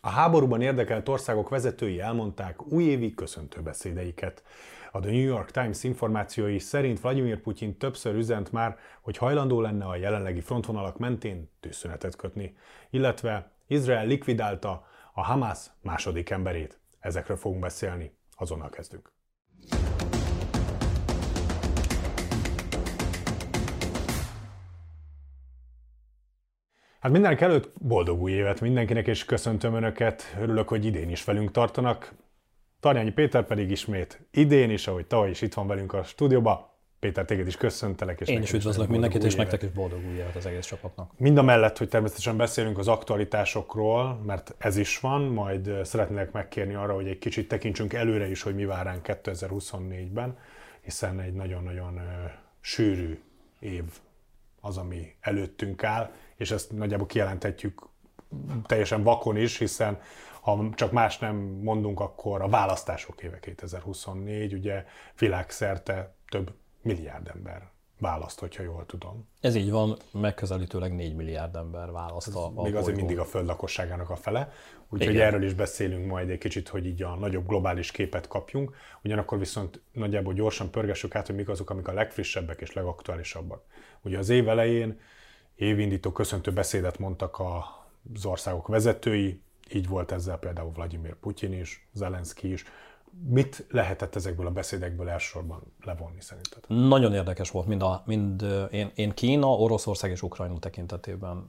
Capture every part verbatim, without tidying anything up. A háborúban érdekelt országok vezetői elmondták újévi köszöntőbeszédeiket. A The New York Times információi szerint Vladimir Putyin többször üzent már, hogy hajlandó lenne a jelenlegi frontvonalak mentén tűzszünetet kötni, illetve Izrael likvidálta a Hamász második emberét. Ezekről fogunk beszélni. Azonnal kezdünk. Hát mindenek előtt boldog új évet mindenkinek, és köszöntöm Önöket, örülök, hogy idén is velünk tartanak. Tarjányi Péter pedig ismét idén is, ahogy tavaly is itt van velünk a stúdióba. Péter, téged is köszöntelek. És én is üdvözlök mindenkit, és nektek is boldog új évet az egész csapatnak. Mind a mellett, hogy természetesen beszélünk az aktualitásokról, mert ez is van, majd szeretnék megkérni arra, hogy egy kicsit tekintsünk előre is, hogy mi vár ránk kétezer-huszonnégyben, hiszen egy nagyon-nagyon sűrű év az, ami előttünk áll, és ezt nagyjából kijelenthetjük teljesen vakon is, hiszen ha csak más nem mondunk, akkor a választások éve kétezer-huszonnégy, ugye világszerte több milliárd ember választ, hogyha jól tudom. Ez így van, megközelítőleg négy milliárd ember választ a, a Még azért mindig a föld lakosságának a fele, úgyhogy erről is beszélünk majd egy kicsit, hogy így a nagyobb globális képet kapjunk, ugyanakkor viszont nagyjából gyorsan pörgessük át, hogy mik azok, amik a legfrissebbek és legaktuálisabbak. Ugye az év elején évindító köszöntő beszédet mondtak az országok vezetői, így volt ezzel például Vladimir Putyin is, Zelenszkij is. Mit lehetett ezekből a beszédekből elsősorban levonni szerinted? Nagyon érdekes volt, mind, a, mind én, én Kína, Oroszország és Ukrajna tekintetében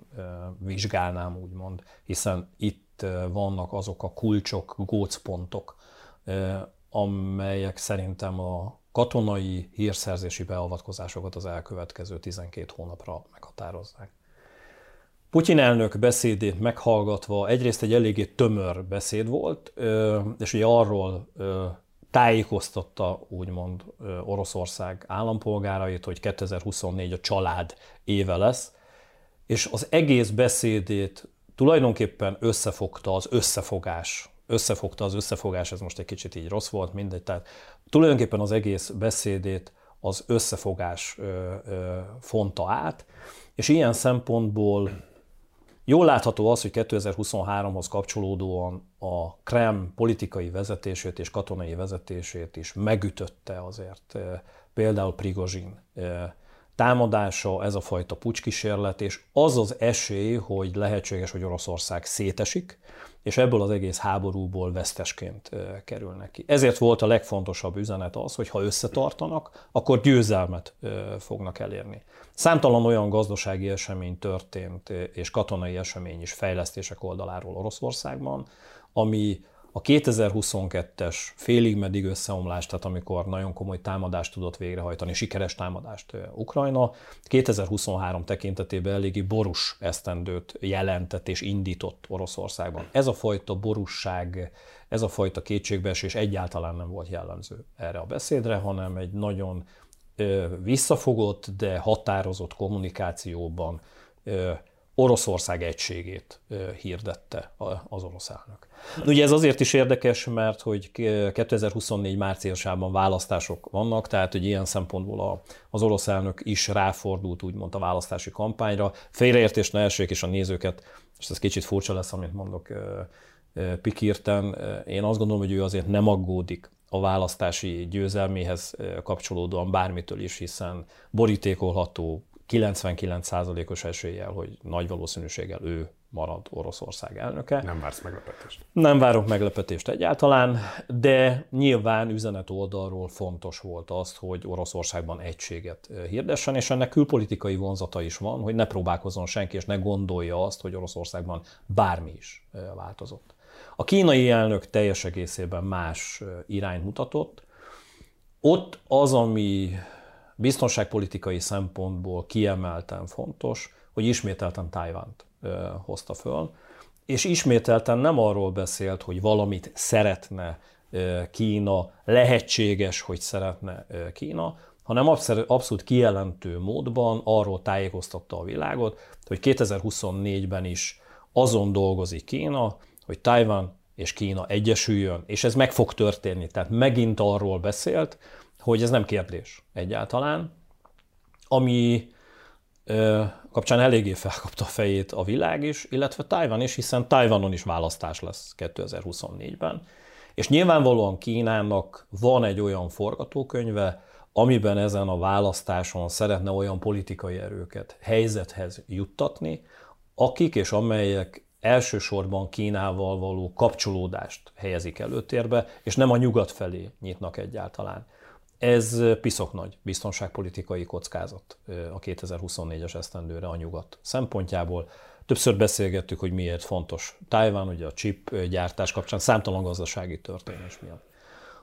vizsgálnám, úgymond, hiszen itt vannak azok a kulcsok, gócpontok, amelyek szerintem a katonai hírszerzési beavatkozásokat az elkövetkező tizenkét hónapra meghatározzák. Putyin elnök beszédét meghallgatva egyrészt egy eléggé tömör beszéd volt, és ugye arról tájékoztatta úgymond Oroszország állampolgárait, hogy kétezer-huszonnégy a család éve lesz, és az egész beszédét tulajdonképpen összefogta az összefogás. Összefogta az összefogás, ez most egy kicsit így rossz volt, mindegy. Tehát tulajdonképpen az egész beszédét az összefogás ö, ö, fonta át, és ilyen szempontból jól látható az, hogy kétezer-huszonháromhoz kapcsolódóan a Kreml politikai vezetését és katonai vezetését is megütötte azért például Prigozsin támadása, ez a fajta pucskísérlet, és az az esély, hogy lehetséges, hogy Oroszország szétesik, és ebből az egész háborúból vesztesként kerül neki. Ezért volt a legfontosabb üzenet az, hogy ha összetartanak, akkor győzelmet fognak elérni. Számtalan olyan gazdasági esemény történt, és katonai esemény is fejlesztések oldaláról Oroszországban, ami a kétezer-huszonkettes félig-meddig összeomlás, tehát amikor nagyon komoly támadást tudott végrehajtani, sikeres támadást Ukrajna, kétezer-huszonhárom tekintetében eléggé borús esztendőt jelentett és indított Oroszországban. Ez a fajta borússág, ez a fajta kétségbeesés egyáltalán nem volt jellemző erre a beszédre, hanem egy nagyon visszafogott, de határozott kommunikációban Oroszország egységét hirdette az orosz elnök. Ugye ez azért is érdekes, mert hogy kétezer-huszonnégy márciusában választások vannak, tehát hogy ilyen szempontból az orosz elnök is ráfordult úgymond a választási kampányra. Félreértés ne essék, és a nézőket, és ez kicsit furcsa lesz, amit mondok pikírten, én azt gondolom, hogy ő azért nem aggódik a választási győzelméhez kapcsolódóan bármitől is, hiszen borítékolható, kilencvenkilenc százalékos eséllyel, hogy nagy valószínűséggel ő marad Oroszország elnöke. Nem vársz meglepetést. Nem várok meglepetést egyáltalán, de nyilván üzenet oldalról fontos volt az, hogy Oroszországban egységet hirdessen, és ennek külpolitikai vonzata is van, hogy ne próbálkozzon senki, és ne gondolja azt, hogy Oroszországban bármi is változott. A kínai elnök teljes egészében más irányt mutatott. Ott az, ami biztonságpolitikai szempontból kiemelten fontos, hogy ismételten Tajvant hozta föl, és ismételten nem arról beszélt, hogy valamit szeretne Kína, lehetséges, hogy szeretne Kína, hanem abszolút kijelentő módban arról tájékoztatta a világot, hogy kétezer-huszonnégyben is azon dolgozik Kína, hogy Tajvan és Kína egyesüljön, és ez meg fog történni. Tehát megint arról beszélt, hogy ez nem kérdés egyáltalán, ami ö, kapcsán eléggé felkapta a fejét a világ is, illetve Tajvan is, hiszen Tajvanon is választás lesz kétezer-huszonnégyben. És nyilvánvalóan Kínának van egy olyan forgatókönyve, amiben ezen a választáson szeretne olyan politikai erőket helyzethez juttatni, akik és amelyek elsősorban Kínával való kapcsolódást helyezik előtérbe, és nem a nyugat felé nyitnak egyáltalán. Ez piszok nagy biztonságpolitikai kockázat a kétezer-huszonnégyes esztendőre a nyugat szempontjából. Többször beszélgettük, hogy miért fontos Tajvan, ugye a chip gyártás kapcsán számtalan gazdasági történés miatt.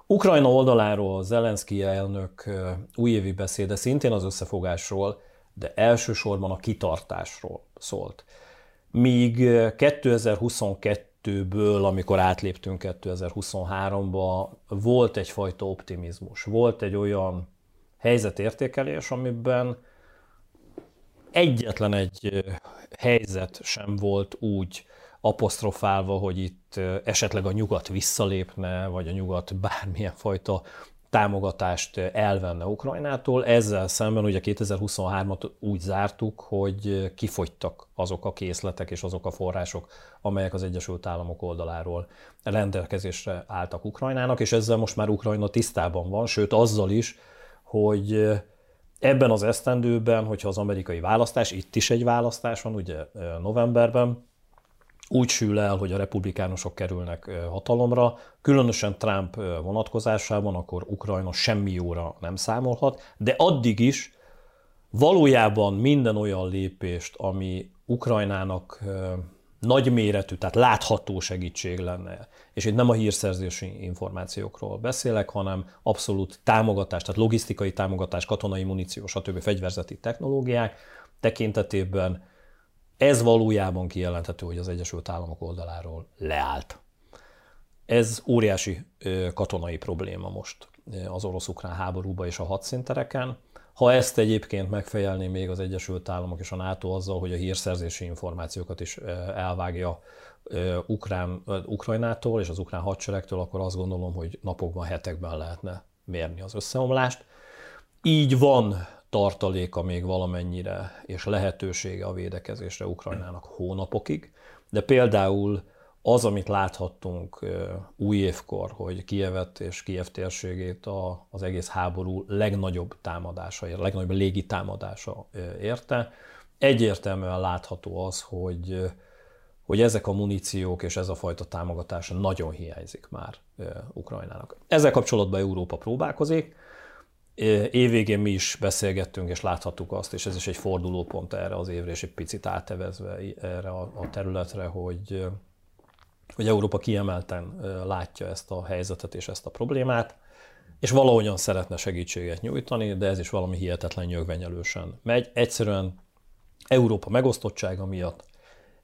Ukrajna oldaláról Zelenszkij elnök újévi beszéde szintén az összefogásról, de elsősorban a kitartásról szólt. Míg kétezer-huszonkettőből, amikor átléptünk kétezer-huszonháromba, volt egyfajta optimizmus, volt egy olyan helyzetértékelés, amiben egyetlen egy helyzet sem volt úgy apostrofálva, hogy itt esetleg a nyugat visszalépne, vagy a nyugat bármilyen fajta támogatást elvenne Ukrajnától. Ezzel szemben ugye kétezer-huszonhármat úgy zártuk, hogy kifogytak azok a készletek és azok a források, amelyek az Egyesült Államok oldaláról rendelkezésre álltak Ukrajnának, és ezzel most már Ukrajna tisztában van, sőt azzal is, hogy ebben az esztendőben, hogyha az amerikai választás, itt is egy választás van, ugye novemberben, úgy sül el, hogy a republikánusok kerülnek hatalomra, különösen Trump vonatkozásában, akkor Ukrajna semmi jóra nem számolhat, de addig is valójában minden olyan lépést, ami Ukrajnának nagyméretű, tehát látható segítség lenne, és itt nem a hírszerzési információkról beszélek, hanem abszolút támogatás, tehát logisztikai támogatás, katonai muníció, stb. Fegyverzeti technológiák tekintetében, ez valójában kijelenthető, hogy az Egyesült Államok oldaláról leállt. Ez óriási katonai probléma most az orosz-ukrán háborúban és a hadszíntereken. Ha ezt egyébként megfejelné még az Egyesült Államok és a NATO azzal, hogy a hírszerzési információkat is elvágja Ukrán, Ukrajnától és az ukrán hadseregtől, akkor azt gondolom, hogy napokban, hetekben lehetne mérni az összeomlást. Így van tartaléka még valamennyire, és lehetősége a védekezésre Ukrajnának hónapokig, de például az, amit láthattunk új évkor, hogy Kijevet és Kijev térségét az egész háború legnagyobb támadása, a legnagyobb légitámadása érte, egyértelműen látható az, hogy, hogy ezek a muníciók és ez a fajta támogatás nagyon hiányzik már Ukrajnának. Ezzel kapcsolatban Európa próbálkozik. Évvégén mi is beszélgettünk és láthattuk azt, és ez is egy fordulópont erre az évre, és egy picit átevezve erre a területre, hogy, hogy Európa kiemelten látja ezt a helyzetet és ezt a problémát, és valahogyan szeretne segítséget nyújtani, de ez is valami hihetetlen nyögvenyelősen megy. Egyszerűen Európa megosztottsága miatt,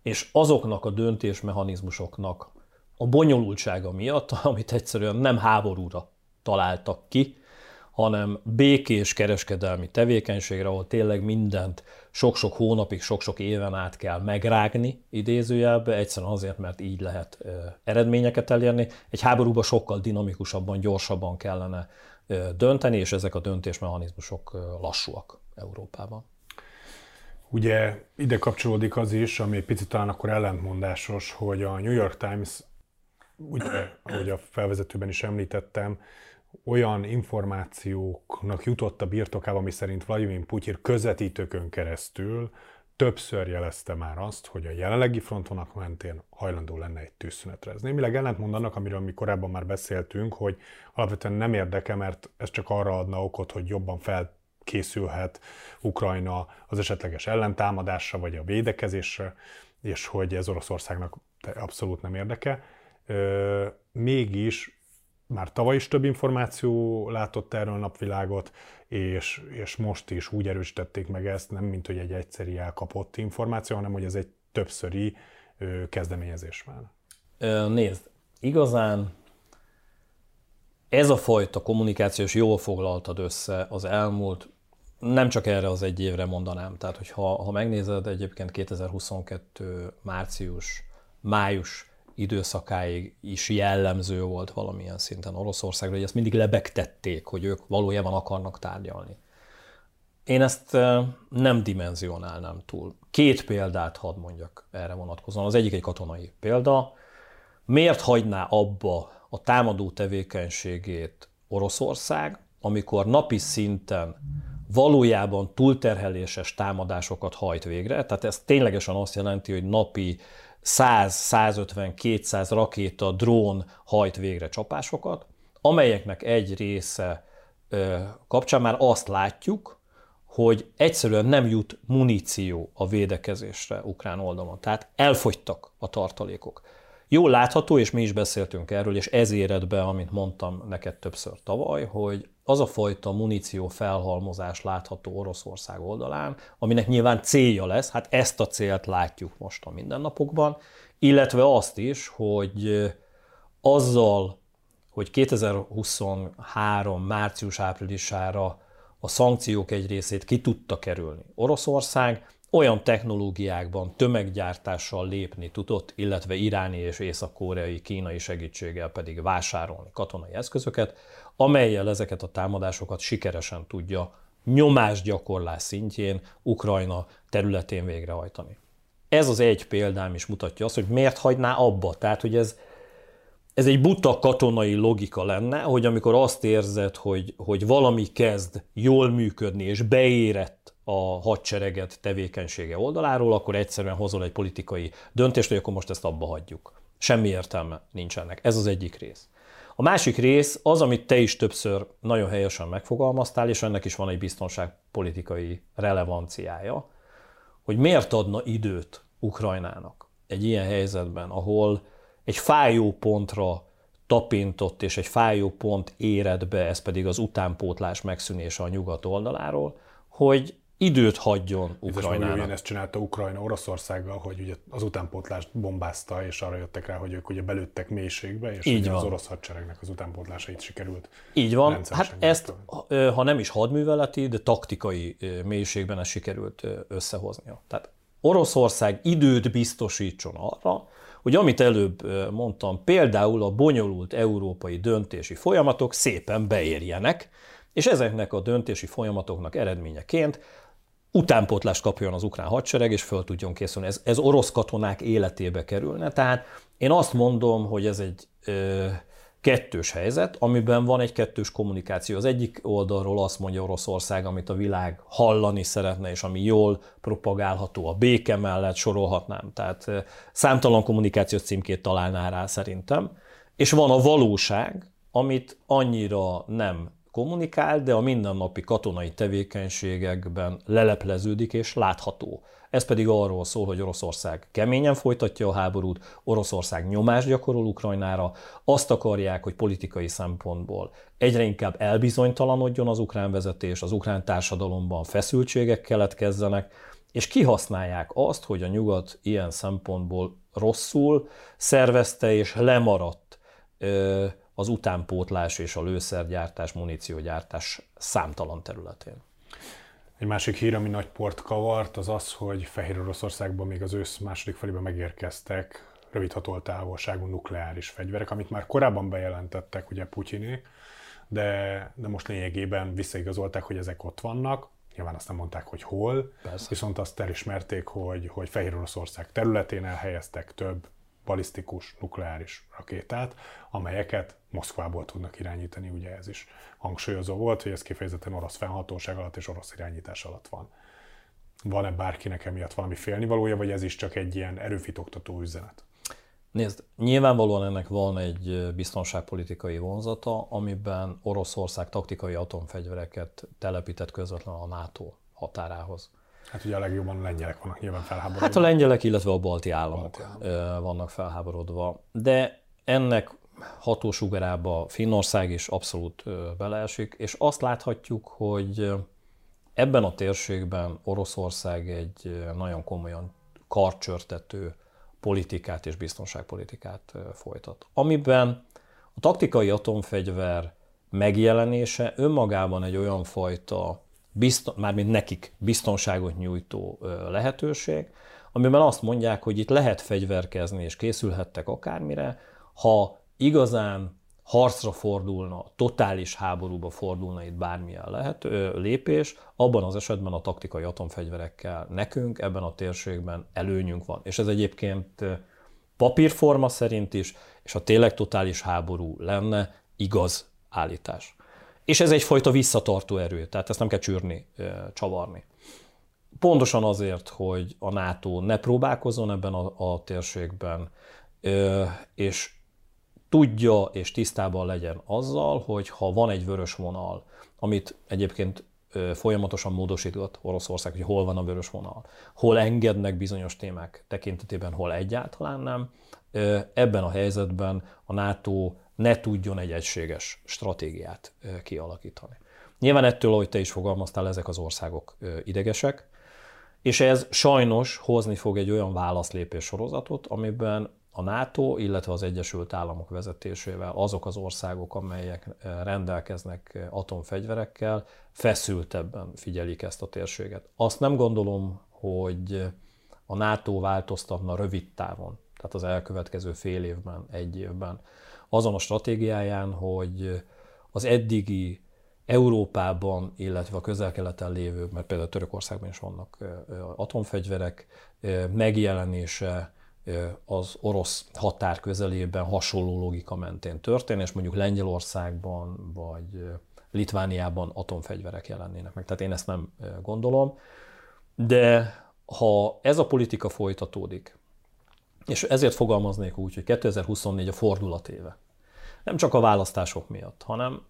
és azoknak a döntésmechanizmusoknak a bonyolultsága miatt, amit egyszerűen nem háborúra találtak ki, hanem békés kereskedelmi tevékenységre, ahol tényleg mindent sok-sok hónapig, sok-sok éven át kell megrágni idézőjelbe, egyszerűen azért, mert így lehet eredményeket elérni. Egy háborúban sokkal dinamikusabban, gyorsabban kellene dönteni, és ezek a döntésmechanizmusok lassúak Európában. Ugye ide kapcsolódik az is, ami egy picit talán akkor ellentmondásos, hogy a New York Times, ugye, ahogy a felvezetőben is említettem, olyan információknak jutott a birtokába, ami szerint Vladimir Putyin közvetítőkön keresztül többször jelezte már azt, hogy a jelenlegi frontvonalak mentén hajlandó lenne egy tűzszünetre. Ez némileg ellentmond annak, amiről mi korábban már beszéltünk, hogy alapvetően nem érdeke, mert ez csak arra adna okot, hogy jobban felkészülhet Ukrajna az esetleges ellentámadásra vagy a védekezésre, és hogy ez Oroszországnak abszolút nem érdeke. Mégis már tavaly is több információ látott erről napvilágot, és, és most is úgy erősítették meg ezt, nem mint hogy egy egyszeri elkapott információ, hanem hogy ez egy többszöri ö, kezdeményezés már. Ö, nézd, igazán ez a fajta kommunikációs, jól foglaltad össze az elmúlt, nem csak erre az egy évre mondanám, tehát hogyha ha megnézed egyébként kétezer-huszonkettő március, május időszakáig is jellemző volt valamilyen szinten Oroszországra, hogy ezt mindig lebegtették, hogy ők valójában akarnak tárgyalni. Én ezt nem dimenzionálnám túl. Két példát hadd mondjak erre vonatkozóan. Az egyik egy katonai példa. Miért hagyná abba a támadó tevékenységét Oroszország, amikor napi szinten valójában túlterheléses támadásokat hajt végre? Tehát ez ténylegesen azt jelenti, hogy napi száz, százötven, kétszáz rakéta, drón hajt végre csapásokat, amelyeknek egy része kapcsán már azt látjuk, hogy egyszerűen nem jut muníció a védekezésre ukrán oldalon. Tehát elfogytak a tartalékok. Jól látható, és mi is beszéltünk erről, és ez éred be, amit mondtam neked többször tavaly, hogy az a fajta muníció felhalmozás látható Oroszország oldalán, aminek nyilván célja lesz, hát ezt a célt látjuk most a mindennapokban, illetve azt is, hogy azzal, hogy kétezer-huszonhárom március-áprilisára a szankciók egy részét ki tudta kerülni Oroszország, olyan technológiákban tömeggyártással lépni tudott, illetve iráni és észak-koreai, kínai segítséggel pedig vásárolni katonai eszközöket, amellyel ezeket a támadásokat sikeresen tudja nyomásgyakorlás szintjén Ukrajna területén végrehajtani. Ez az egy példám is mutatja azt, hogy miért hagyná abba. Tehát, hogy ez, ez egy buta katonai logika lenne, hogy amikor azt érzed, hogy, hogy valami kezd jól működni és beérett a hadsereget tevékenysége oldaláról, akkor egyszerűen hozol egy politikai döntést, hogy akkor most ezt abba hagyjuk. Semmi értelme nincs ennek. Ez az egyik rész. A másik rész az, amit te is többször nagyon helyesen megfogalmaztál, és ennek is van egy biztonságpolitikai relevanciája, hogy miért adna időt Ukrajnának egy ilyen helyzetben, ahol egy fájó pontra tapintott, és egy fájó pont éred be, ez pedig az utánpótlás megszűnése a nyugat oldaláról, hogy időt hagyjon Ukrajnának. Ugyan ezt csinálta Ukrajna Oroszországgal, hogy ugye az utánpótlást bombázta, és arra jöttek rá, hogy ők ugye belőttek mélységbe, és ugye az orosz hadseregnek az utánpótlásait sikerült. Így van. Hát ezt, ha nem is hadműveleti, de taktikai mélységben ezt sikerült összehoznia. Tehát Oroszország időt biztosítson arra, hogy amit előbb mondtam, például a bonyolult európai döntési folyamatok szépen beérjenek, és ezeknek a döntési folyamatoknak eredményeként utánpótlást kapjon az ukrán hadsereg, és föl tudjon készülni. Ez, ez orosz katonák életébe kerülne. Tehát én azt mondom, hogy ez egy ö, kettős helyzet, amiben van egy kettős kommunikáció. Az egyik oldalról azt mondja Oroszország, amit a világ hallani szeretne, és ami jól propagálható a béke mellett, sorolhatnám. Tehát ö, számtalan kommunikációs címkét találná rá szerintem. És van a valóság, amit annyira nem kommunikál, de a mindennapi katonai tevékenységekben lelepleződik és látható. Ez pedig arról szól, hogy Oroszország keményen folytatja a háborút, Oroszország nyomást gyakorol Ukrajnára, azt akarják, hogy politikai szempontból egyre inkább elbizonytalanodjon az ukrán vezetés, az ukrán társadalomban feszültségek keletkezzenek, és kihasználják azt, hogy a nyugat ilyen szempontból rosszul szervezte és lemaradt ö- az utánpótlás és a lőszergyártás, muníciógyártás számtalan területén. Egy másik hír, ami nagy port kavart, az az, hogy Fehér-Oroszországban még az ősz második felében megérkeztek rövidhatott távolságú nukleáris fegyverek, amit már korábban bejelentettek ugye Putyinék, de, de most lényegében visszaigazolták, hogy ezek ott vannak. Nyilván azt nem mondták, hogy hol, persze, viszont azt elismerték, hogy, hogy Fehér-Oroszország területén elhelyeztek több balisztikus nukleáris rakétát, amelyeket Moszkvából tudnak irányítani, ugye ez is hangsúlyozó volt, hogy ez kifejezetten orosz fennhatóság alatt és orosz irányítás alatt van. Van-e bárkinek emiatt valami félnivalója, vagy ez is csak egy ilyen erőfitoktató üzenet? Nézd, nyilvánvalóan ennek van egy biztonságpolitikai vonzata, amiben Oroszország taktikai atomfegyvereket telepített közvetlenül a NATO határához. Hát ugye a legjobban a lengyelek vannak nyilván felháborodva. Hát a lengyelek, illetve a balti államok, balti államok vannak felháborodva. De ennek hatósugarába Finnország is abszolút beleesik, és azt láthatjuk, hogy ebben a térségben Oroszország egy nagyon komolyan karcsörtető politikát és biztonságpolitikát folytat. Amiben a taktikai atomfegyver megjelenése önmagában egy olyan fajta, bizton, mármint nekik biztonságot nyújtó lehetőség, amiben azt mondják, hogy itt lehet fegyverkezni, és készülhettek akármire, ha igazán harcra fordulna, totális háborúba fordulna itt bármilyen lehet, ö, lépés, abban az esetben a taktikai atomfegyverekkel nekünk ebben a térségben előnyünk van. És ez egyébként papírforma szerint is, és ha tényleg totális háború lenne, igaz állítás. És ez egyfajta visszatartó erő, tehát ezt nem kell csűrni, csavarni. Pontosan azért, hogy a NATO ne próbálkozzon ebben a, a térségben, ö, és tudja és tisztában legyen azzal, hogy ha van egy vörös vonal, amit egyébként folyamatosan módosítgat Oroszország, hogy hol van a vörös vonal, hol engednek bizonyos témák tekintetében, hol egyáltalán nem, ebben a helyzetben a NATO ne tudjon egy egységes stratégiát kialakítani. Nyilván ettől, ahogy te is fogalmaztál, ezek az országok idegesek, és ez sajnos hozni fog egy olyan válaszlépés sorozatot, amiben a NATO, illetve az Egyesült Államok vezetésével azok az országok, amelyek rendelkeznek atomfegyverekkel, feszültebben figyelik ezt a térséget. Azt nem gondolom, hogy a NATO változtatna rövid távon, tehát az elkövetkező fél évben, egy évben, azon a stratégiáján, hogy az eddigi Európában, illetve a közel-keleten lévő, mert például Törökországban is vannak atomfegyverek megjelenése, az orosz határ közelében hasonló logika mentén történik, és mondjuk Lengyelországban vagy Litvániában atomfegyverek jelennének meg. Tehát én ezt nem gondolom. De ha ez a politika folytatódik, és ezért fogalmaznék úgy, hogy kétezer-huszonnégy a fordulatéve, nem csak a választások miatt, hanem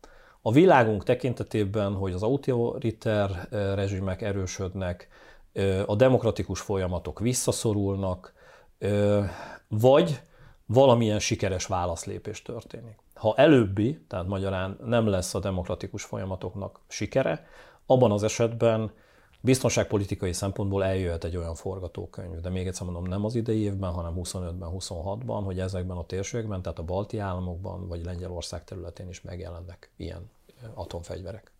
a világunk tekintetében, hogy az autoriter rezsimek erősödnek, a demokratikus folyamatok visszaszorulnak, vagy valamilyen sikeres válaszlépés történik. Ha előbbi, tehát magyarán nem lesz a demokratikus folyamatoknak sikere, abban az esetben biztonságpolitikai szempontból eljöhet egy olyan forgatókönyv, de még egyszer mondom, nem az idei évben, hanem huszonötben, huszonhatban, hogy ezekben a térségben, tehát a balti államokban vagy Lengyelország területén is megjelennek ilyen atomfegyverek.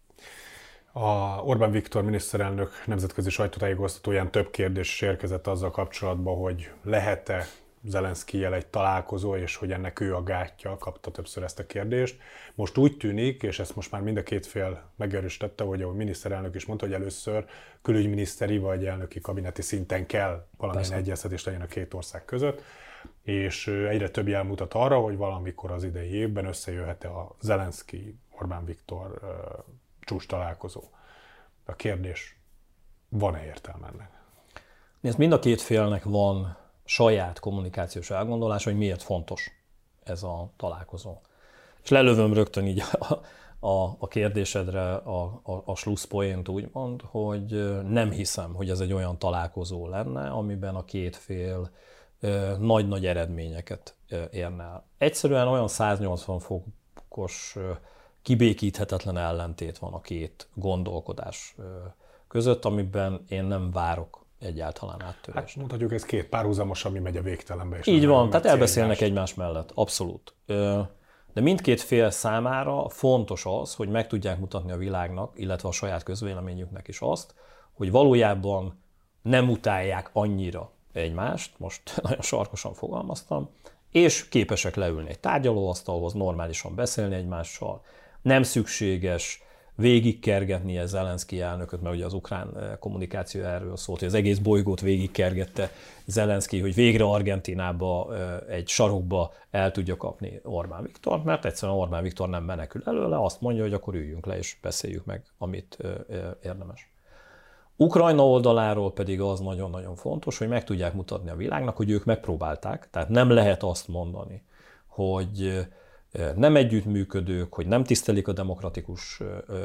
A Orbán Viktor miniszterelnök nemzetközi sajtótájékoztatóján több kérdés érkezett azzal kapcsolatban, hogy lehet-e Zelenszkijjel egy találkozó, és hogy ennek ő a gátja, kapta többször ezt a kérdést. Most úgy tűnik, és ezt most már mind a két fél megerősítette, hogy a miniszterelnök is mondta, hogy először külügyminiszteri vagy elnöki kabineti szinten kell valamilyen egyeztetés legyen a két ország között, és egyre több jel mutat arra, hogy valamikor az idei évben összejöhet-e a Zelenszkij-Orbán Viktor csúcs találkozó. A kérdés, van-e értelme ennek? Nézd, mind a két félnek van saját kommunikációs elgondolása, hogy miért fontos ez a találkozó. És lelövöm rögtön így a, a, a kérdésedre a, a, a slusszpoént úgymond, hogy nem hiszem, hogy ez egy olyan találkozó lenne, amiben a két fél nagy-nagy eredményeket érne el. Egyszerűen olyan száznyolcvan fokos kibékíthetetlen ellentét van a két gondolkodás között, amiben én nem várok egyáltalán áttörést. Hát mondhatjuk, ez két párhuzamos, ami megy a végtelenbe. És így van, tehát elbeszélnek egymás mellett, abszolút. De mindkét fél számára fontos az, hogy meg tudják mutatni a világnak, illetve a saját közvéleményüknek is azt, hogy valójában nem utálják annyira egymást, most nagyon sarkosan fogalmaztam, és képesek leülni egy tárgyalóasztalhoz, normálisan beszélni egymással, nem szükséges végigkergetnie Zelenszkij elnököt, mert ugye az ukrán kommunikáció erről szólt, hogy az egész bolygót végigkergette Zelenszkij, hogy végre Argentinába egy sarokba el tudja kapni Orbán Viktor, mert egyszerűen Orbán Viktor nem menekül előle, azt mondja, hogy akkor üljünk le és beszéljük meg, amit érdemes. Ukrajna oldaláról pedig az nagyon-nagyon fontos, hogy meg tudják mutatni a világnak, hogy ők megpróbálták, tehát nem lehet azt mondani, hogy nem együttműködők, hogy nem tisztelik a demokratikus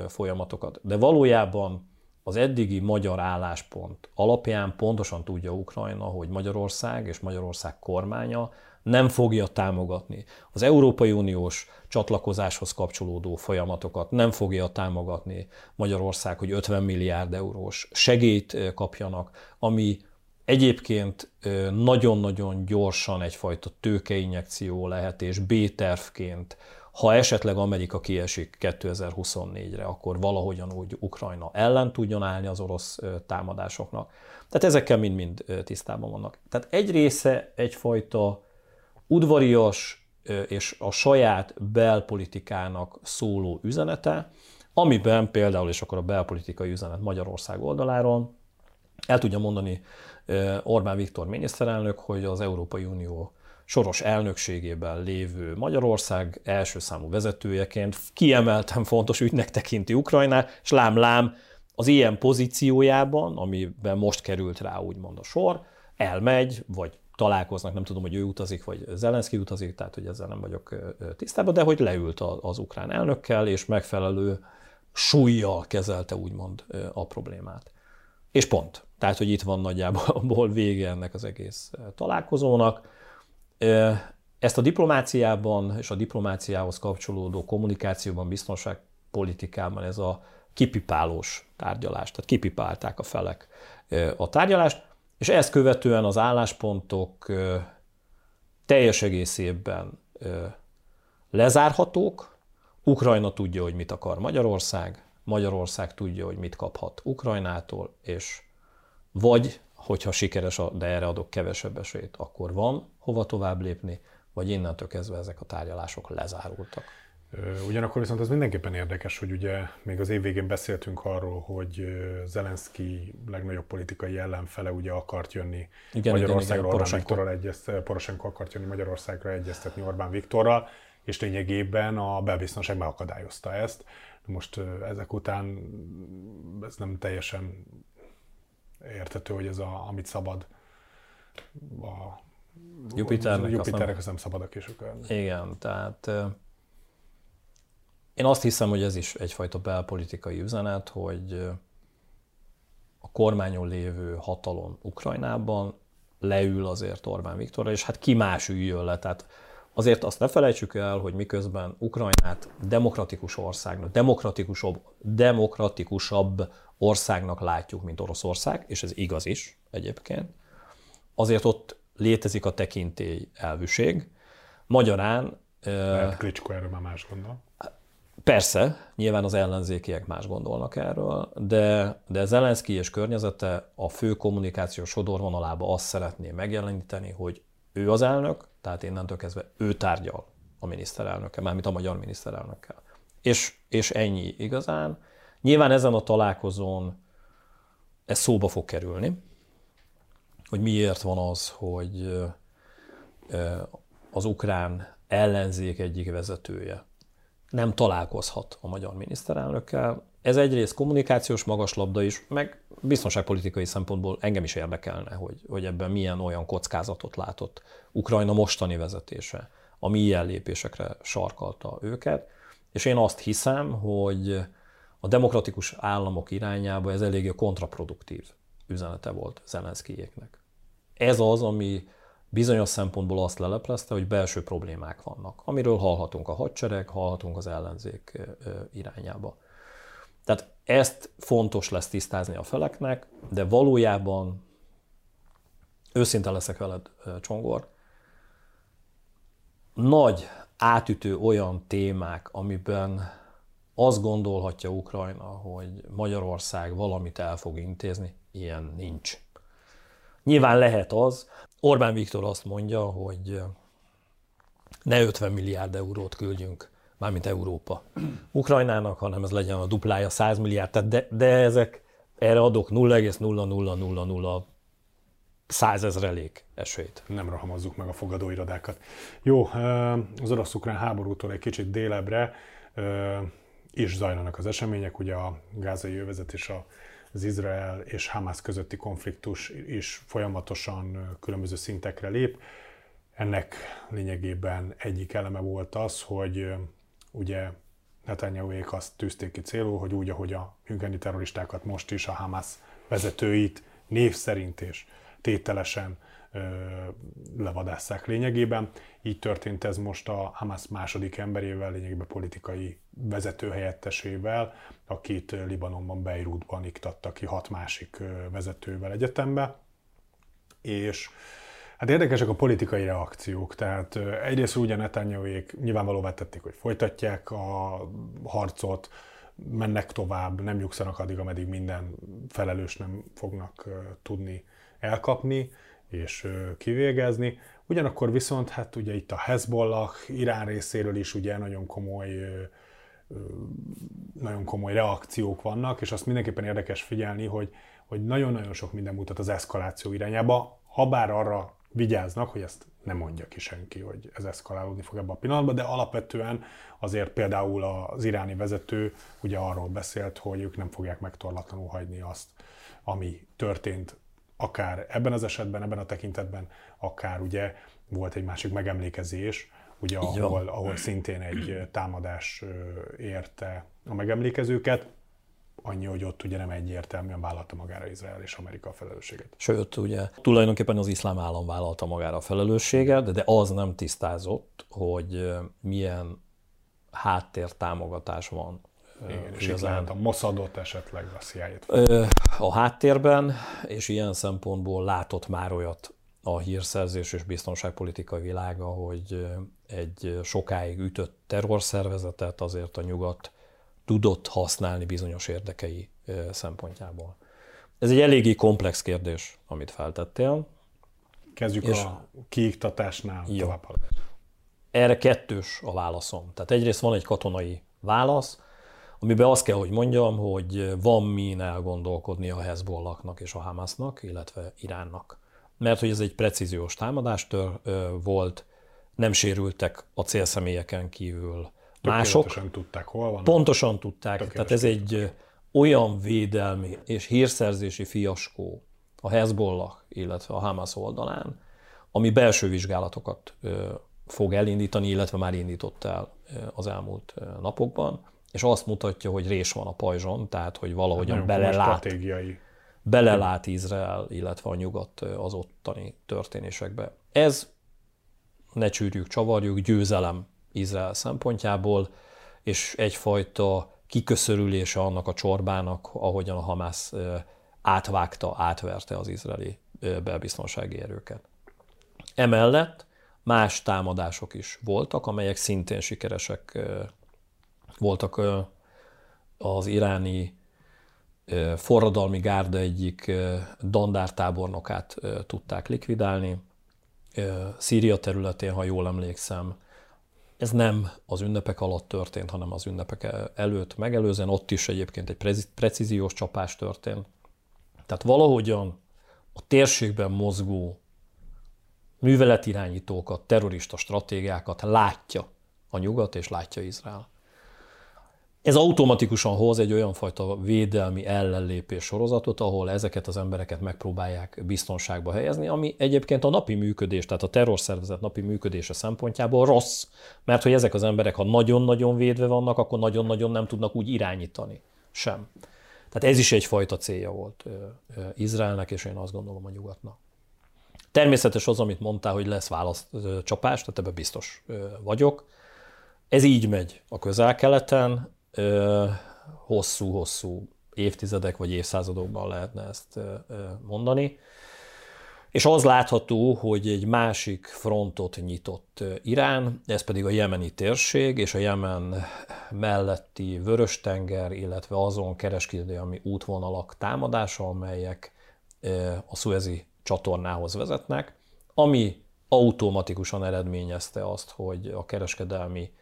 folyamatokat, de valójában az eddigi magyar álláspont alapján pontosan tudja Ukrajna, hogy Magyarország és Magyarország kormánya nem fogja támogatni. Az Európai Uniós csatlakozáshoz kapcsolódó folyamatokat nem fogja támogatni Magyarország, hogy ötven milliárd eurós segélyt kapjanak, ami egyébként nagyon-nagyon gyorsan egyfajta tőkeinjekció lehet, és B-tervként, ha esetleg Amerika kiesik kétezer-huszonnégyre, akkor valahogyan úgy Ukrajna ellen tudjon állni az orosz támadásoknak. Tehát ezekkel mind-mind tisztában vannak. Tehát egy része egyfajta udvarias és a saját belpolitikának szóló üzenete, amiben például, és akkor a belpolitikai üzenet Magyarország oldaláról, el tudja mondani Orbán Viktor miniszterelnök, hogy az Európai Unió soros elnökségében lévő Magyarország első számú vezetőjeként kiemelten fontos ügynek tekinti Ukrajnát, és lám-lám az ilyen pozíciójában, amiben most került rá úgymond a sor, elmegy, vagy találkoznak, nem tudom, hogy ő utazik, vagy Zelenszkij utazik, tehát hogy ezzel nem vagyok tisztában, de hogy leült az ukrán elnökkel, és megfelelő súllyal kezelte úgymond a problémát. És pont. Tehát, hogy itt van nagyjából vége ennek az egész találkozónak. Ezt a diplomáciában és a diplomáciához kapcsolódó kommunikációban, biztonságpolitikában ez a kipipálós tárgyalás, tehát kipipálták a felek a tárgyalást, és ezt követően az álláspontok teljes egészében lezárhatók. Ukrajna tudja, hogy mit akar Magyarország, Magyarország tudja, hogy mit kaphat Ukrajnától, és vagy, hogyha sikeres, de erre adok kevesebb esélyt, akkor van hova tovább lépni, vagy innentől kezdve ezek a tárgyalások lezárultak. Ugyanakkor viszont az mindenképpen érdekes, hogy ugye még az év végén beszéltünk arról, hogy Zelenszkij legnagyobb politikai ellenfele ugye akart jönni igen, Magyarországra, igen, igen, Orbán Viktorral, Porosenko akart jönni Magyarországra egyeztetni Orbán Viktorral, és lényegében a belbiztonság megakadályozta ezt. Most ezek után ez nem teljesen érthető, hogy ez a, amit szabad a Jupiternek, Jupiternek az nem szabad a későkörnek. Igen, tehát én azt hiszem, hogy ez is egyfajta belpolitikai üzenet, hogy a kormányon lévő hatalom Ukrajnában leül azért Orbán Viktorra, és hát ki más üljön le, tehát azért azt ne felejtsük el, hogy miközben Ukrajnát demokratikus országnak, demokratikusabb, demokratikusabb országnak látjuk, mint Oroszország, és ez igaz is egyébként, azért ott létezik a tekintély elvűség. Magyarán... Lehet Klicsko erről már más gondol. Persze, nyilván az ellenzékiek más gondolnak erről, de, de Zelenszkij és környezete a fő kommunikációs sodorvonalába azt szeretné megjeleníteni, hogy ő az elnök, tehát innentől kezdve ő tárgyal a miniszterelnökkel, mármint a magyar miniszterelnökkel. És, és ennyi igazán. Nyilván ezen a találkozón ez szóba fog kerülni, hogy miért van az, hogy az ukrán ellenzék egyik vezetője nem találkozhat a magyar miniszterelnökkel. Ez egyrészt kommunikációs magaslabda is, meg biztonságpolitikai szempontból engem is érdekelne, hogy, hogy ebben milyen olyan kockázatot látott Ukrajna mostani vezetése, ami ilyen lépésekre sarkalta őket. És én azt hiszem, hogy a demokratikus államok irányába ez eléggé kontraproduktív üzenete volt Zelenszkijéknek. Ez az, ami bizonyos szempontból azt leleplezte, hogy belső problémák vannak, amiről hallhatunk a hadsereg, hallhatunk az ellenzék irányába. Tehát ezt fontos lesz tisztázni a feleknek, de valójában, őszinte leszek veled, Csongor, nagy átütő olyan témák, amiben azt gondolhatja Ukrajna, hogy Magyarország valamit el fog intézni, ilyen nincs. Nyilván lehet az, Orbán Viktor azt mondja, hogy ne ötven milliárd eurót küldjünk, mármint Európa Ukrajnának, hanem ez legyen a duplája, száz milliárd, tehát de, de ezek, erre adok nulla egész nulla nulla nulla nulla száz ezrelék esélyt. Nem rohamozzuk meg a fogadóirodákat. Jó, az orosz-ukrán háborútól egy kicsit délebre is zajlanak az események, ugye a gázai övezet és az Izrael és Hamász közötti konfliktus is folyamatosan különböző szintekre lép. Ennek lényegében egyik eleme volt az, hogy ugye Netanyahuék azt tűzték ki célul, hogy úgy, ahogy a müncheni terroristákat most is a Hamász vezetőit név szerint és tételesen levadásszák lényegében. Így történt ez most a Hamász második emberével, lényegében politikai vezetőhelyettesével, akit Libanonban, Beirutban iktattak ki hat másik vezetővel egyetembe. És hát érdekesek a politikai reakciók, tehát egyrészt ugye Netanyahuék nyilvánvalóvá tették, hogy folytatják a harcot, mennek tovább, nem nyugszanak addig, ameddig minden felelős nem fognak tudni elkapni és kivégezni. Ugyanakkor viszont hát ugye itt a Hezbollah Irán részéről is ugye nagyon komoly, nagyon komoly reakciók vannak, és azt mindenképpen érdekes figyelni, hogy, hogy nagyon-nagyon sok minden mutat az eszkaláció irányába, habár arra vigyáznak, hogy ezt nem mondja ki senki, hogy ez eszkalálódni fog ebben a pillanatban, de alapvetően azért például az iráni vezető ugye arról beszélt, hogy ők nem fogják megtorlatlanul hagyni azt, ami történt akár ebben az esetben, ebben a tekintetben, akár ugye volt egy másik megemlékezés, ugye ahol, ahol szintén egy támadás érte a megemlékezőket, annyi, hogy ott ugye nem egyértelműen vállalta magára Izrael és Amerika a felelősséget. Sőt, ugye tulajdonképpen az iszlám állam vállalta magára a felelősséget, de az nem tisztázott, hogy milyen háttértámogatás van. Igen, és igazán... itt lehet a Mossadot esetleg a cé i á-t. A háttérben, és ilyen szempontból látott már olyat a hírszerzés és biztonságpolitika világa, hogy egy sokáig ütött terrorszervezetet azért a nyugat tudott használni bizonyos érdekei szempontjából. Ez egy eléggé komplex kérdés, amit feltettél. Kezdjük és a kiiktatásnál tovább. Erre kettős a válaszom. Tehát egyrészt van egy katonai válasz, amiben azt kell, hogy mondjam, hogy van min elgondolkodni a Hezbollahnak és a Hamásznak, illetve Iránnak. Mert hogy ez egy precíziós támadástör volt, nem sérültek a célszemélyeken kívül mások. Pontosan tudták, hol van. Pontosan tudták. Tehát ez egy olyan védelmi és hírszerzési fiaskó a Hezbollah, illetve a Hamász oldalán, ami belső vizsgálatokat fog elindítani, illetve már indított el az elmúlt napokban, és azt mutatja, hogy rés van a pajzson, tehát hogy valahogyan belelát, belelát Izrael, illetve a nyugat az ottani történésekbe. Ez, ne csűrjük, csavarjuk, győzelem Izrael szempontjából, és egyfajta kiköszörülése annak a csorbának, ahogyan a Hamász átvágta, átverte az izraeli belbiztonsági erőket. Emellett más támadások is voltak, amelyek szintén sikeresek voltak. Az iráni forradalmi gárda egyik dandártábornokát tudták likvidálni. Szíria területén, ha jól emlékszem, ez nem az ünnepek alatt történt, hanem az ünnepek előtt megelőzően, ott is egyébként egy precíziós csapás történt. Tehát valahogyan a térségben mozgó műveletirányítókat, terrorista stratégiákat látja a nyugat és látja Izrael. Ez automatikusan hoz egy olyan fajta védelmi ellenlépés sorozatot, ahol ezeket az embereket megpróbálják biztonságba helyezni, ami egyébként a napi működés, tehát a terrorszervezet napi működése szempontjából rossz, mert hogy ezek az emberek, ha nagyon-nagyon védve vannak, akkor nagyon-nagyon nem tudnak úgy irányítani sem. Tehát ez is egyfajta célja volt Izraelnek, és én azt gondolom a nyugatnak. Természetes az, amit mondtál, hogy lesz válaszcsapás, tehát ebben biztos vagyok. Ez így megy a Közel-Keleten, hosszú-hosszú évtizedek vagy évszázadokban lehetne ezt mondani. És az látható, hogy egy másik frontot nyitott Irán, ez pedig a jemeni térség és a Jemen melletti Vörös-tenger, illetve azon kereskedelmi útvonalak támadása, amelyek a Szuezi csatornához vezetnek, ami automatikusan eredményezte azt, hogy a kereskedelmi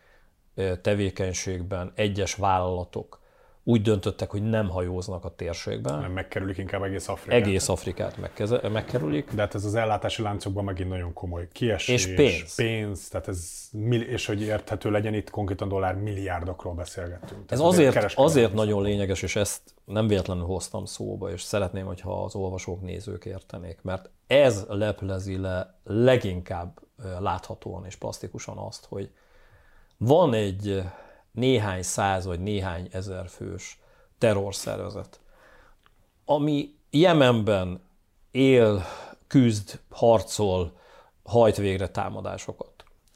tevékenységben egyes vállalatok úgy döntöttek, hogy nem hajóznak a térségben. Nem megkerülik, inkább egész Afrikát. Egész Afrikát megkeze- megkerülik. De hát ez az ellátási láncokban megint nagyon komoly kiesés. És pénz. pénz tehát ez, és hogy érthető legyen, itt konkrétan dollár milliárdokról beszélgetünk. Tehát ez azért, azért nagyon lényeges, és ezt nem véletlenül hoztam szóba, és szeretném, hogyha az olvasók, nézők értenék, mert ez leplezi le leginkább láthatóan és plastikusan azt, hogy van egy néhány száz vagy néhány ezer fős terrorszervezet, ami Jemenben él, küzd, harcol, hajt végre támadásokat.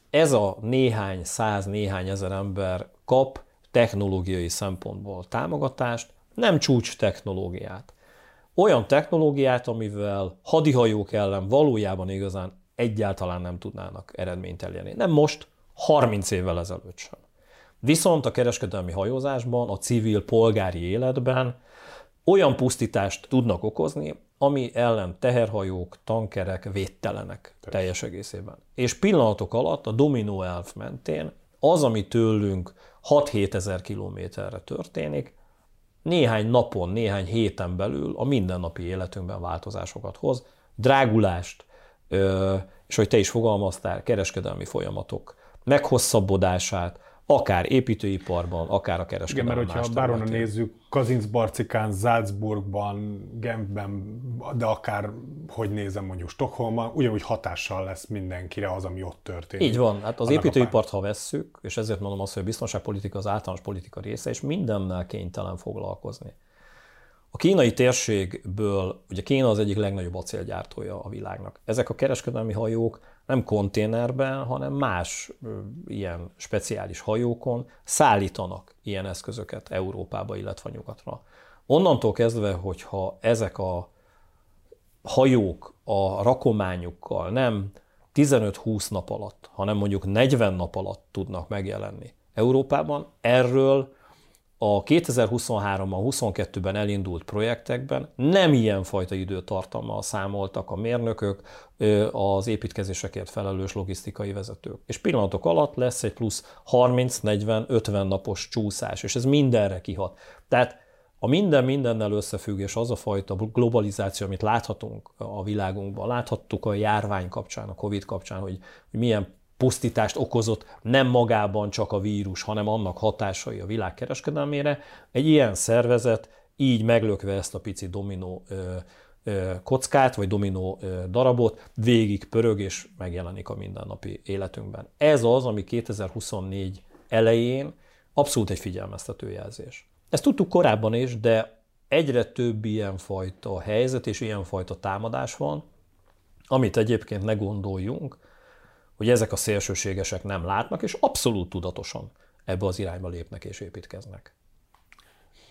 Ez a néhány száz, néhány ezer ember kap technológiai szempontból támogatást, nem csúcs technológiát. Olyan technológiát, amivel hadihajók ellen valójában igazán egyáltalán nem tudnának eredményt elérni. Nem most, harminc évvel ezelőtt sem. Viszont a kereskedelmi hajózásban, a civil polgári életben olyan pusztítást tudnak okozni, ami ellen teherhajók, tankerek védtelenek teljes egészében. És pillanatok alatt a dominó elv mentén az, ami tőlünk hat-hét ezer kilométerre történik, néhány napon, néhány héten belül a mindennapi életünkben változásokat hoz, drágulást, és hogy te is fogalmaztál, kereskedelmi folyamatok meghosszabbodását, akár építőiparban, akár a kereskedelmi. Igen, mert hogyha bárhonnan nézzük, Kazincbarcikán, Salzburgban, Genfben, de akár, hogy nézem, mondjuk Stockholmban, ugyanúgy hatással lesz mindenkire az, ami ott történik. Így van, hát az annak építőipart, ha vesszük, és ezért mondom azt, hogy a biztonságpolitika az általános politika része, és mindennel kénytelen foglalkozni. A kínai térségből, ugye Kína az egyik legnagyobb acélgyártója a világnak. Ezek a kereskedelmi hajók nem konténerben, hanem más ilyen speciális hajókon szállítanak ilyen eszközöket Európába, illetve nyugatra. Onnantól kezdve, hogyha ezek a hajók a rakományukkal nem tizenöt-húsz nap alatt, hanem mondjuk negyven nap alatt tudnak megjelenni Európában, erről a kétezer-huszonháromban, huszonkettőben elindult projektekben nem ilyenfajta időtartammal számoltak a mérnökök, az építkezésekért felelős logisztikai vezetők. És pillanatok alatt lesz egy plusz harminc-negyven-ötven napos csúszás, és ez mindenre kihat. Tehát a minden mindennel összefüggés az a fajta globalizáció, amit láthatunk a világunkban, láthattuk a járvány kapcsán, a Covid kapcsán, hogy milyen pusztítást okozott nem magában csak a vírus, hanem annak hatásai a világkereskedelmére. Egy ilyen szervezet így meglökve ezt a pici dominó ö, ö, kockát, vagy dominó ö, darabot, végig pörög és megjelenik a mindennapi életünkben. Ez az, ami kétezer-huszonnégy elején abszolút egy figyelmeztető jelzés. Ezt tudtuk korábban is, de egyre több ilyenfajta helyzet és ilyenfajta támadás van, amit egyébként ne gondoljunk, hogy ezek a szélsőségesek nem látnak, és abszolút tudatosan ebbe az irányba lépnek és építkeznek.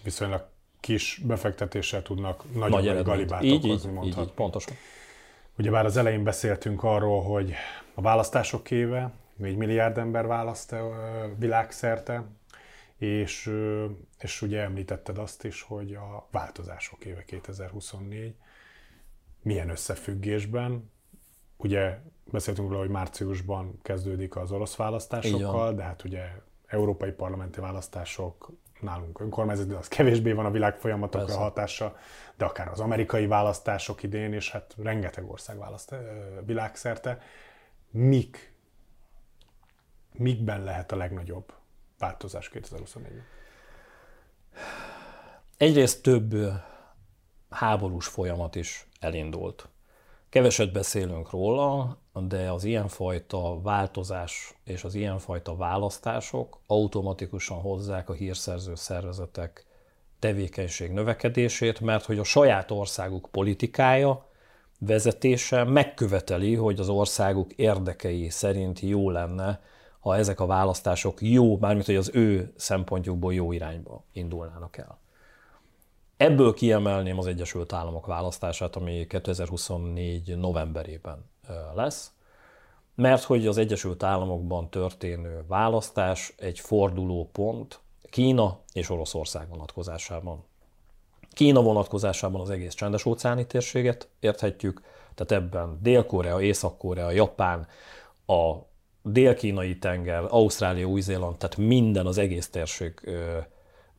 Viszonylag kis befektetéssel tudnak nagyobb nagy galibát így, okozni, mondhatjuk. Így, így, pontosan. Ugyebár az elején beszéltünk arról, hogy a választások éve négy milliárd ember választ világszerte, és, és ugye említetted azt is, hogy a változások éve kétezer-huszonnégy milyen összefüggésben, ugye beszéltünk róla, hogy márciusban kezdődik az orosz választásokkal, de hát ugye európai parlamenti választások nálunk önkormányzati, az kevésbé van a világ folyamatokra Persze. hatása, de akár az amerikai választások idén, és hát rengeteg ország választ világszerte. Mik, mikben lehet a legnagyobb változás kétezer-huszonnégyben? Egyrészt több háborús folyamat is elindult. Keveset beszélünk róla, de az ilyenfajta változás és az ilyenfajta választások automatikusan hozzák a hírszerző szervezetek tevékenység növekedését, mert hogy a saját országuk politikája, vezetése megköveteli, hogy az országuk érdekei szerint jó lenne, ha ezek a választások jó, mármint hogy az ő szempontjukból jó irányba indulnának el. Ebből kiemelném az Egyesült Államok választását, ami kétezer-huszonnégy novemberében lesz, mert hogy az Egyesült Államokban történő választás egy fordulópont Kína és Oroszország vonatkozásában. Kína vonatkozásában az egész csendes-óceáni térséget érthetjük, tehát ebben Dél-Korea, Észak-Korea, Japán, a dél-kínai tenger, Ausztrália, Új-Zéland, tehát minden az egész térség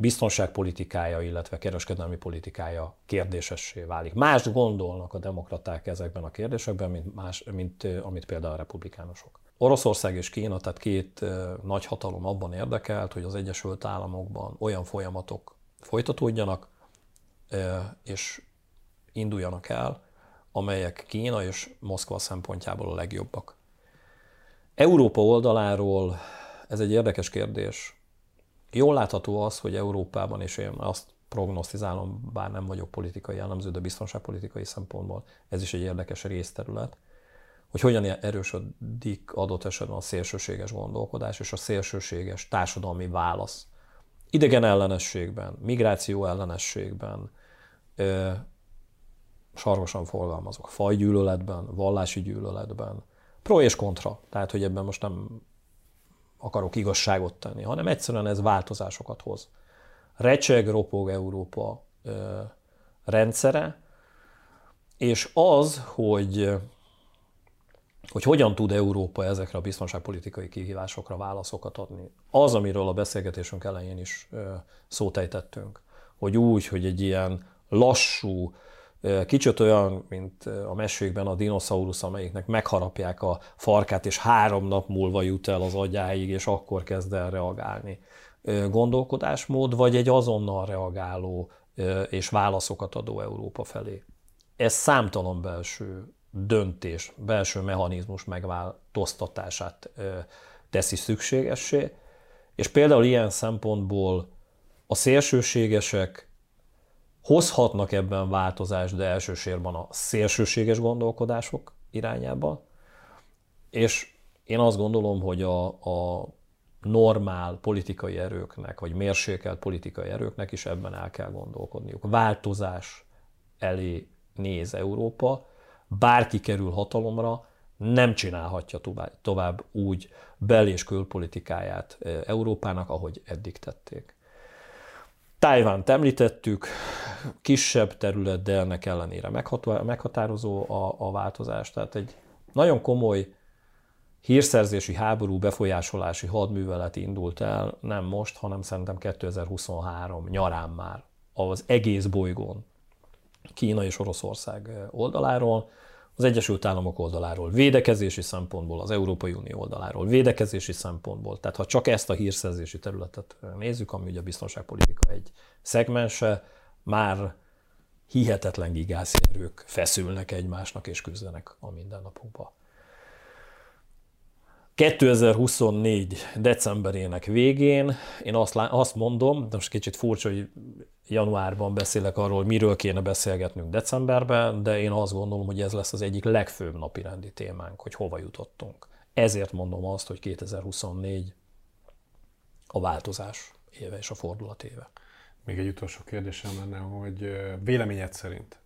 biztonságpolitikája, illetve kereskedelmi politikája kérdésessé válik. Mást gondolnak a demokraták ezekben a kérdésekben, mint, más, mint amit például a republikánusok. Oroszország és Kína, tehát két nagyhatalom abban érdekelt, hogy az Egyesült Államokban olyan folyamatok folytatódjanak, és induljanak el, amelyek Kína és Moszkva szempontjából a legjobbak. Európa oldaláról ez egy érdekes kérdés. Jól látható az, hogy Európában, és én azt prognosztizálom, bár nem vagyok politikai jellemző, de biztonságpolitikai szempontból ez is egy érdekes részterület, hogy hogyan erősödik adott esetben a szélsőséges gondolkodás és a szélsőséges társadalmi válasz. Idegen ellenességben, migráció ellenességben, ö, sarkosan fogalmazok, fajgyűlöletben, vallási gyűlöletben, pro és kontra, tehát hogy ebben most nem akarok igazságot tenni, hanem egyszerűen ez változásokat hoz. Recseg, ropog Európa ö, rendszere, és az, hogy, hogy hogyan tud Európa ezekre a biztonságpolitikai kihívásokra válaszokat adni. Az, amiről a beszélgetésünk elején is ö, szót ejtettünk, hogy úgy, hogy egy ilyen lassú, kicsit olyan, mint a mesékben a dinoszaurusz, amelyiknek megharapják a farkát, és három nap múlva jut el az agyáig, és akkor kezd el reagálni gondolkodásmód, vagy egy azonnal reagáló és válaszokat adó Európa felé. Ez számtalan belső döntés, belső mechanizmus megváltoztatását teszi szükségessé, és például ilyen szempontból a szélsőségesek hozhatnak ebben változást, de elsősorban a szélsőséges gondolkodások irányába. És én azt gondolom, hogy a, a normál politikai erőknek, vagy mérsékelt politikai erőknek is ebben el kell gondolkodniuk. Változás elé néz Európa, bárki kerül hatalomra, nem csinálhatja tovább úgy bel- és külpolitikáját Európának, ahogy eddig tették. Tajvánt említettük, kisebb terület, de ennek ellenére meghatározó a, a változás. Tehát egy nagyon komoly hírszerzési, háború, befolyásolási hadművelet indult el, nem most, hanem szerintem kétezer-huszonhárom nyarán már az egész bolygón, Kína és Oroszország oldaláról, az Egyesült Államok oldaláról, védekezési szempontból, az Európai Unió oldaláról, védekezési szempontból. Tehát ha csak ezt a hírszerzési területet nézzük, ami ugye a biztonságpolitika egy szegmense, már hihetetlen gigászi erők feszülnek egymásnak és küzdenek a mindennapokba. kétezer-huszonnégy decemberének végén én azt, lá- azt mondom, de most kicsit furcsa, hogy januárban beszélek arról, miről kéne beszélgetnünk decemberben, de én azt gondolom, hogy ez lesz az egyik legfőbb napirendi témánk, hogy hova jutottunk. Ezért mondom azt, hogy kétezer-huszonnégy a változás éve és a fordulat éve. Még egy utolsó kérdésem lenne, hogy véleményed szerint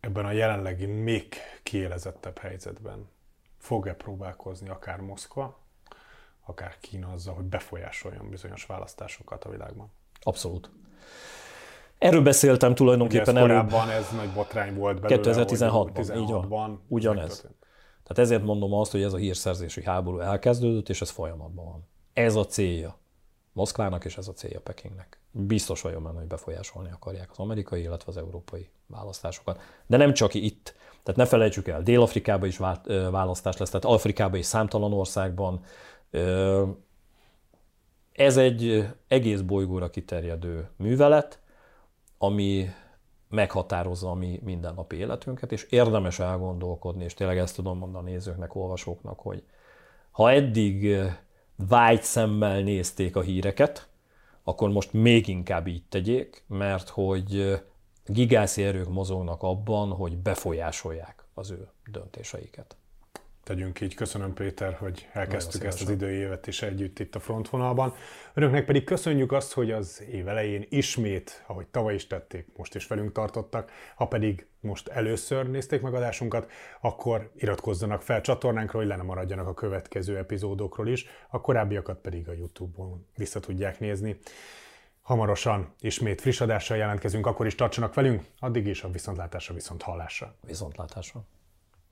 ebben a jelenlegi még kiélezettebb helyzetben fog-e próbálkozni akár Moszkva, akár Kína azzal, hogy befolyásoljon bizonyos választásokat a világban? Abszolút. Erről beszéltem tulajdonképpen előbb. Korábban ez nagy botrány volt belőle, kétezer-tizenhatban, ugyanez. Tehát ezért mondom azt, hogy ez a hírszerzési háború elkezdődött, és ez folyamatban van. Ez a célja Moszkvának, és ez a célja Pekingnek. Biztos vagyok benne, hogy befolyásolni akarják az amerikai, illetve az európai választásokat. De nem csak itt. Tehát ne felejtsük el, Dél-Afrikában is választás lesz, tehát Afrikában is számtalan országban. Ez egy egész bolygóra kiterjedő művelet, ami meghatározza a mi mindennapi életünket, és érdemes elgondolkodni, és tényleg ezt tudom mondani a nézőknek, olvasóknak, hogy ha eddig vágy szemmel nézték a híreket, akkor most még inkább így tegyék, mert hogy gigászi erők mozognak abban, hogy befolyásolják az ő döntéseiket. Tegyünk így. Köszönöm, Péter, hogy elkezdtük ezt az időévet is együtt itt a frontvonalban. Önöknek pedig köszönjük azt, hogy az év elején ismét, ahogy tavaly is tették, most is velünk tartottak. Ha pedig most először nézték meg adásunkat, akkor iratkozzanak fel csatornánkra, hogy le ne maradjanak a következő epizódokról is, a korábbiakat pedig a YouTube-on vissza tudják nézni. Hamarosan ismét friss adással jelentkezünk, akkor is tartsanak velünk, addig is a viszontlátásra, viszont hallásra. Viszontlátásra.